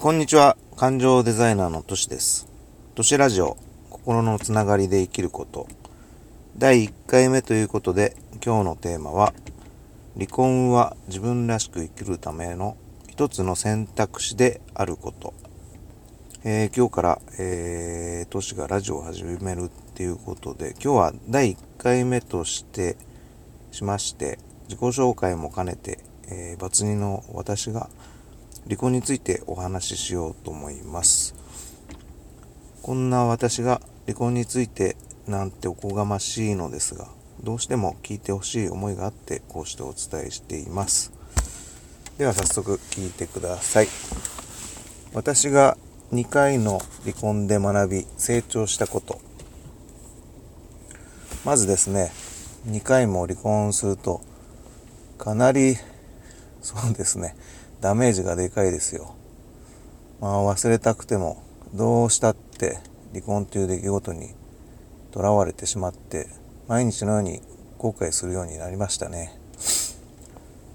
こんにちは。感情デザイナーのとしです。としラジオ、心のつながりで生きること。第1回目ということで、今日のテーマは、離婚は自分らしく生きるための一つの選択肢であること。今日から、としがラジオを始めるっていうことで、今日は第1回目として、自己紹介も兼ねて、バツ2の私が、離婚についてお話ししようと思います。こんな私が離婚についてなんておこがましいのですが、どうしても聞いてほしい思いがあってこうしてお伝えしています。では早速聞いてください。私が2回の離婚で学び成長したこと。まずですね、2回も離婚するとかなりそうですね、ダメージがでかいですよ。忘れたくてもどうしたって離婚という出来事にとらわれてしまって毎日のように後悔するようになりましたね。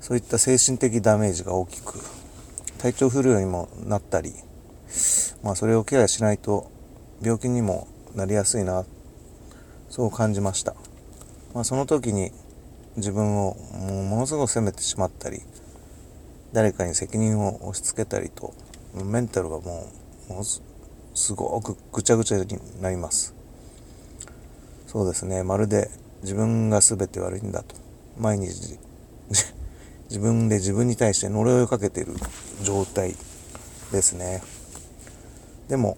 そういった精神的ダメージが大きく体調不良にもなったり、それをケアしないと病気にもなりやすいな、そう感じました。その時に自分をものすごく責めてしまったり、誰かに責任を押し付けたりと、メンタルがもうすごくぐちゃぐちゃになります。そうですね、まるで自分が全て悪いんだと、毎日自分で自分に対して呪いをかけている状態ですね。でも、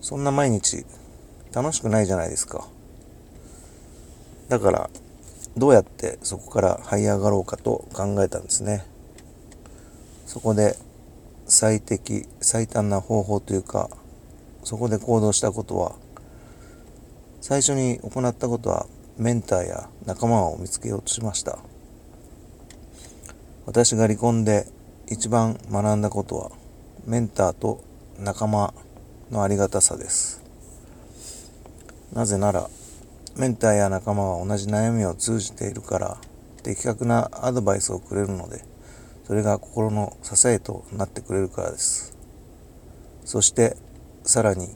そんな毎日楽しくないじゃないですか。だから、どうやってそこから這い上がろうかと考えたんですね。そこで最短な方法というか、そこで行動したことは、最初に行ったことはメンターや仲間を見つけようとしました。私が離婚で一番学んだことは、メンターと仲間のありがたさです。なぜなら、メンターや仲間は同じ悩みを通じているから、的確なアドバイスをくれるので、それが心の支えとなってくれるからです。そして、さらに、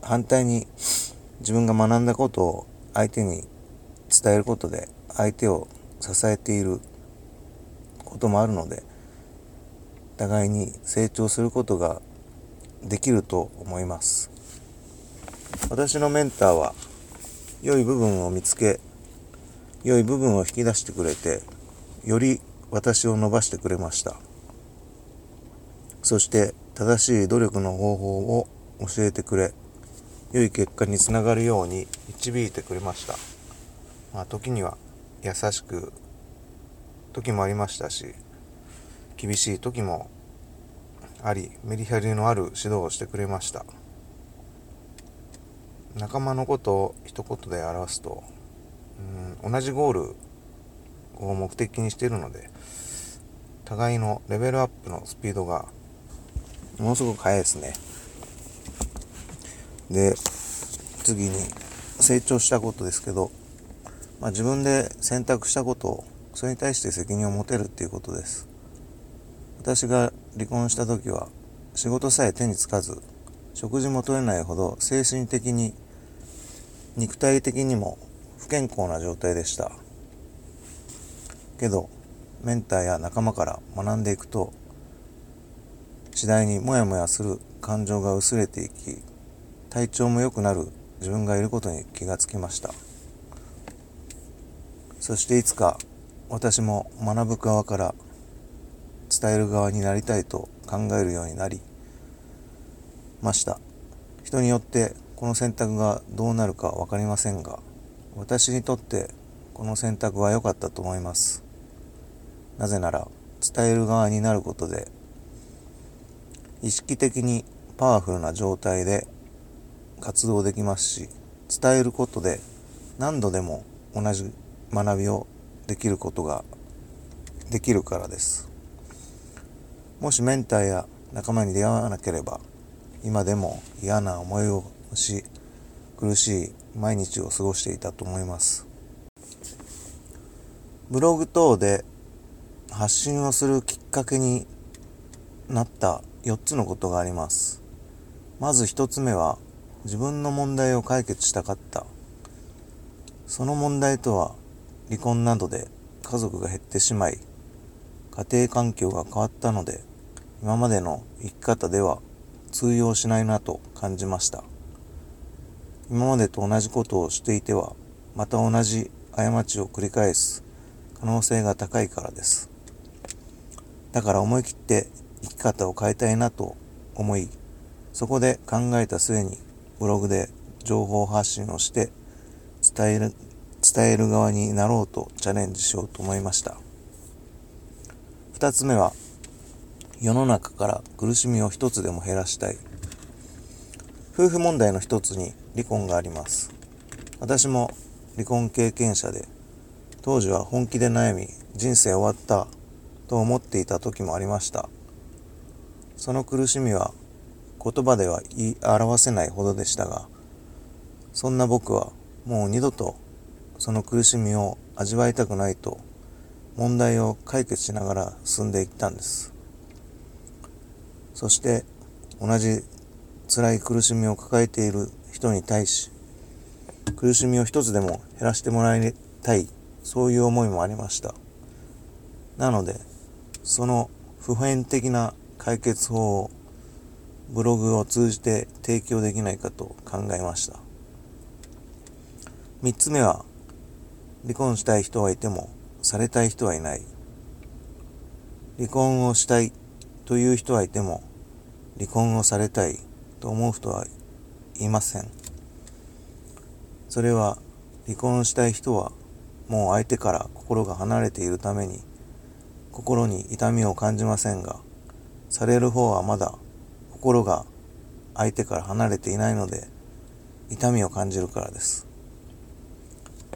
反対に自分が学んだことを相手に伝えることで、相手を支えていることもあるので、互いに成長することができると思います。私のメンターは、良い部分を見つけ、良い部分を引き出してくれて、より私を伸ばしてくれました。そして正しい努力の方法を教えてくれ、良い結果につながるように導いてくれました。時には優しく時もありましたし、厳しい時もあり、メリハリのある指導をしてくれました。仲間のことを一言で表すと、同じゴールを目的にしているので、互いのレベルアップのスピードがものすごく速いですね。で、次に成長したことですけど、自分で選択したことを、それに対して責任を持てるっていうことです。私が離婚した時は、仕事さえ手につかず、食事も取れないほど精神的に、肉体的にも不健康な状態でした。けど、メンターや仲間から学んでいくと、次第にモヤモヤする感情が薄れていき、体調も良くなる自分がいることに気がつきました。そしていつか私も学ぶ側から伝える側になりたいと考えるようになりました。人によってこの選択がどうなるか分かりませんが、私にとってこの選択は良かったと思います。なぜなら、伝える側になることで、意識的にパワフルな状態で活動できますし、伝えることで何度でも同じ学びをできるからです。もしメンターや仲間に出会わなければ、今でも嫌な思いをし、苦しい毎日を過ごしていたと思います。ブログ等で発信をするきっかけになった4つのことがあります。まず1つ目は、自分の問題を解決したかった。その問題とは、離婚などで家族が減ってしまい、家庭環境が変わったので、今までの生き方では通用しないなと感じました。今までと同じことをしていては、また同じ過ちを繰り返す可能性が高いからです。だから思い切って生き方を変えたいなと思い、そこで考えた末にブログで情報発信をして伝える側になろうとチャレンジしようと思いました。二つ目は、世の中から苦しみを一つでも減らしたい。夫婦問題の一つに離婚があります。私も離婚経験者で、当時は本気で悩み、人生終わったと思っていた時もありました。その苦しみは言葉では言い表せないほどでしたが、そんな僕はもう二度とその苦しみを味わいたくないと、問題を解決しながら進んでいったんです。そして同じ辛い苦しみを抱えている人に対し、苦しみを一つでも減らしてもらいたい、そういう思いもありました。なので、その普遍的な解決法をブログを通じて提供できないかと考えました。3つ目は、離婚したい人はいても、されたい人はいない。離婚をしたいという人はいても、離婚をされたいと思う人はいません。それは、離婚したい人は、もう相手から心が離れているために、心に痛みを感じませんが、される方はまだ心が相手から離れていないので、痛みを感じるからです。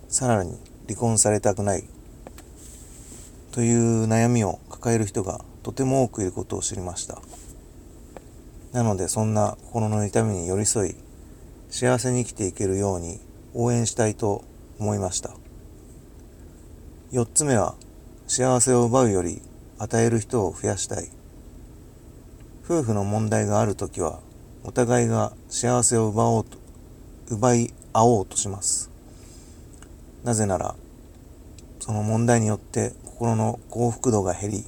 さらに、離婚されたくないという悩みを抱える人がとても多くいることを知りました。なので、そんな心の痛みに寄り添い、幸せに生きていけるように応援したいと思いました。4つ目は、幸せを奪うより与える人を増やしたい。夫婦の問題があるときは、お互いが幸せを奪い合おうとします。なぜなら、その問題によって心の幸福度が減り、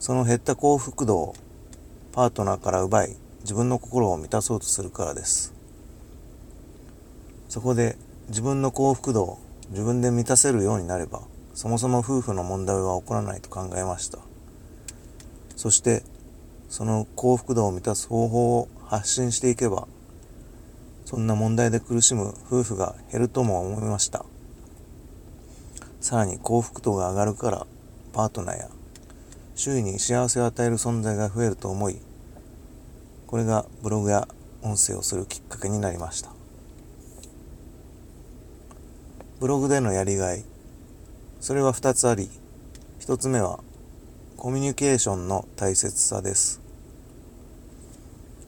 その減った幸福度をパートナーから奪い、自分の心を満たそうとするからです。そこで自分の幸福度を自分で満たせるようになれば、そもそも夫婦の問題は起こらないと考えました。そして、その幸福度を満たす方法を発信していけば、そんな問題で苦しむ夫婦が減るとも思いました。さらに幸福度が上がるから、パートナーや周囲に幸せを与える存在が増えると思い、これがブログや音声をするきっかけになりました。ブログでのやりがい、それは2つあり、1つ目はコミュニケーションの大切さです。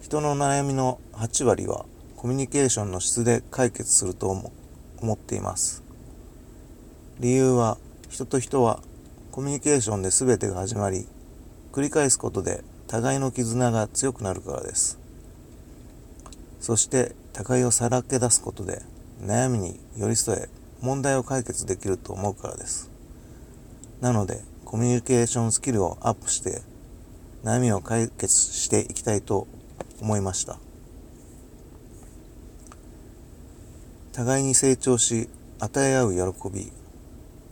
人の悩みの8割はコミュニケーションの質で解決すると思っています。理由は、人と人はコミュニケーションで全てが始まり、繰り返すことで互いの絆が強くなるからです。そして、互いをさらけ出すことで悩みに寄り添え、問題を解決できると思うからです。なので、コミュニケーションスキルをアップして、悩みを解決していきたいと思いました。互いに成長し、与え合う喜び。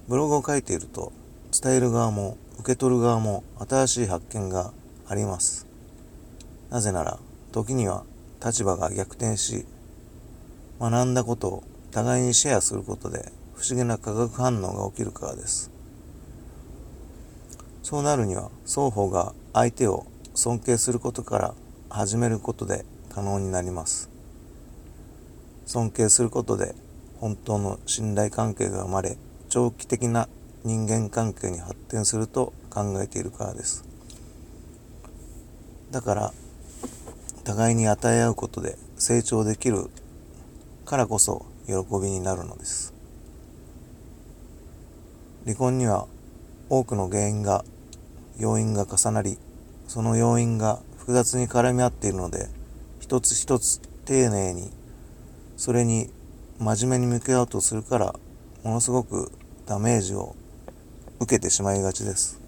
ブログを書いていると、伝える側も受け取る側も新しい発見があります。なぜなら、時には立場が逆転し、学んだことを互いにシェアすることで不思議な化学反応が起きるからです。そうなるには、双方が相手を尊敬することから始めることで可能になります。尊敬することで本当の信頼関係が生まれ、長期的な人間関係に発展すると考えているからです。だから、互いに与え合うことで成長できるからこそ喜びになるのです。離婚には多くの要因が重なり、その要因が複雑に絡み合っているので、一つ一つ丁寧にそれに真面目に向き合おうとするから、ものすごくダメージを受けてしまいがちです。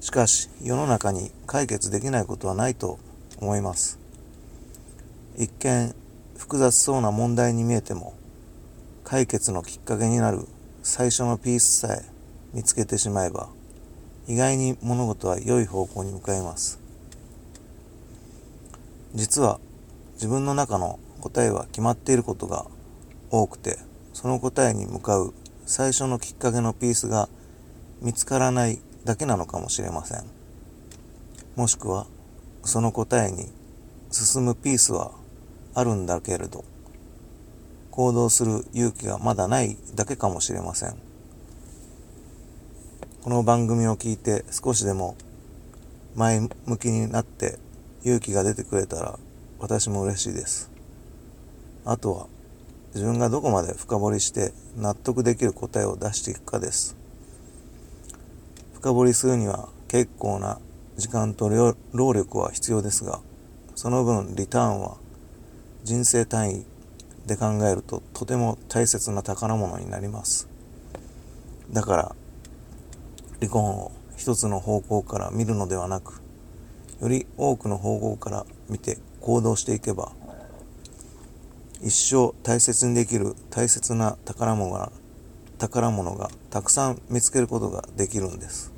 しかし世の中に解決できないことはないと思います。一見複雑そうな問題に見えても、解決のきっかけになる最初のピースさえ見つけてしまえば、意外に物事は良い方向に向かいます。実は自分の中の答えは決まっていることが多くて、その答えに向かう最初のきっかけのピースが見つからないだけなのかもしれません。もしくはその答えに進むピースはあるんだけれど、行動する勇気がまだないだけかもしれません。この番組を聞いて少しでも前向きになって勇気が出てくれたら私も嬉しいです。あとは自分がどこまで深掘りして納得できる答えを出していくかです。深掘りするには結構な時間と労力は必要ですが、その分リターンは人生単位で考えるととても大切な宝物になります。だから離婚を一つの方向から見るのではなく、より多くの方向から見て行動していけば、一生大切にできる大切な宝物がたくさん見つけることができるんです。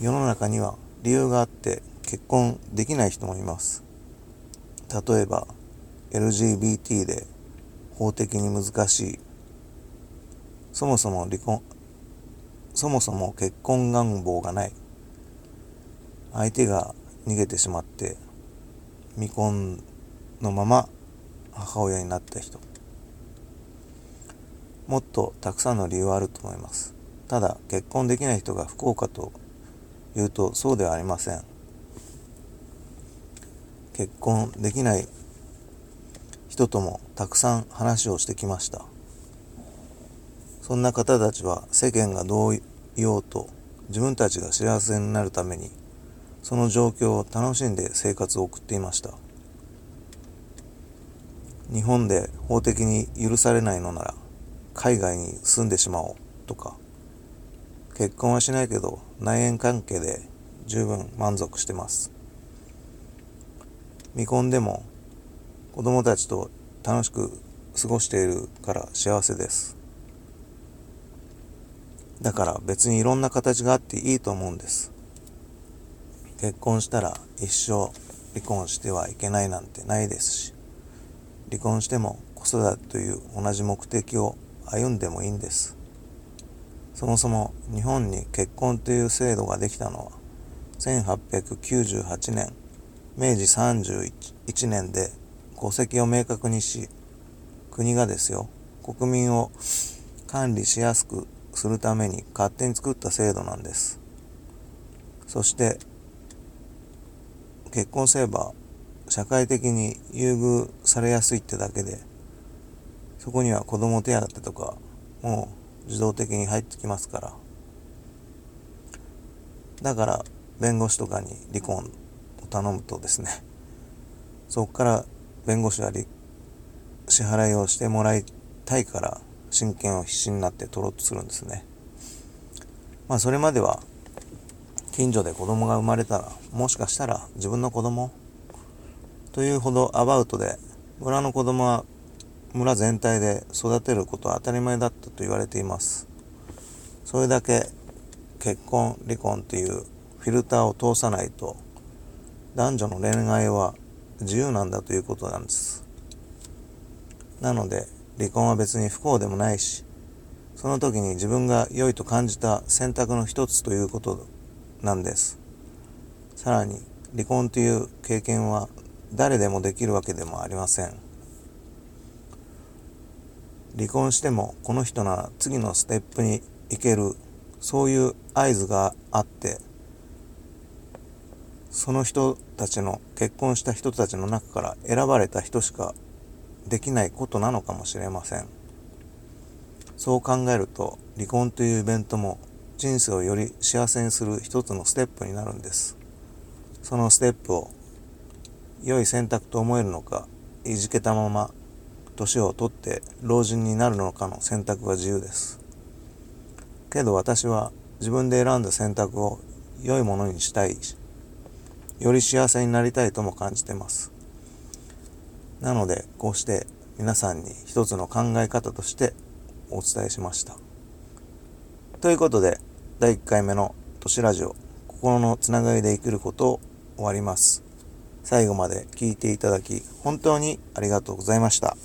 世の中には理由があって結婚できない人もいます。例えば LGBT で法的に難しい、そもそも結婚願望がない、相手が逃げてしまって未婚のまま母親になった人、もっとたくさんの理由はあると思います。ただ結婚できない人が不幸かというとそうではありません。結婚できない人ともたくさん話をしてきました。そんな方たちは世間がどう言おうと自分たちが幸せになるためにその状況を楽しんで生活を送っていました。日本で法的に許されないのなら海外に住んでしまおうとか、結婚はしないけど内縁関係で十分満足してます、未婚でも子供たちと楽しく過ごしているから幸せです。だから別にいろんな形があっていいと思うんです。結婚したら一生離婚してはいけないなんてないですし、離婚しても子育てという同じ目的を歩んでもいいんです。そもそも日本に結婚という制度ができたのは1898年明治31年で、戸籍を明確にし、国がですよ、国民を管理しやすくするために勝手に作った制度なんです。そして結婚すれば社会的に優遇されやすいってだけで、そこには子ども手当とかもう自動的に入ってきますから。だから弁護士とかに離婚頼むとですね、そこから弁護士は支払いをしてもらいたいから親権を必死になって取ろうとするんですね。まあそれまでは近所で子供が生まれたら、もしかしたら自分の子供というほどアバウトで、村の子供は村全体で育てることは当たり前だったと言われています。それだけ結婚離婚というフィルターを通さないと男女の恋愛は自由なんだということなんです。なので離婚は別に不幸でもないし、その時に自分が良いと感じた選択の一つということなんです。さらに離婚という経験は誰でもできるわけでもありません。離婚してもこの人なら次のステップに行ける、そういう合図があって、その人たちの、結婚した人たちの中から選ばれた人しかできないことなのかもしれません。そう考えると離婚というイベントも人生をより幸せにする一つのステップになるんです。そのステップを良い選択と思えるのか、いじけたまま年を取って老人になるのかの選択は自由です。けど私は自分で選んだ選択を良いものにしたいし、より幸せになりたいとも感じています。なのでこうして皆さんに一つの考え方としてお伝えしました。ということで第1回目の都市ラジオ心のつながりで生きることを終わります。最後まで聞いていただき本当にありがとうございました。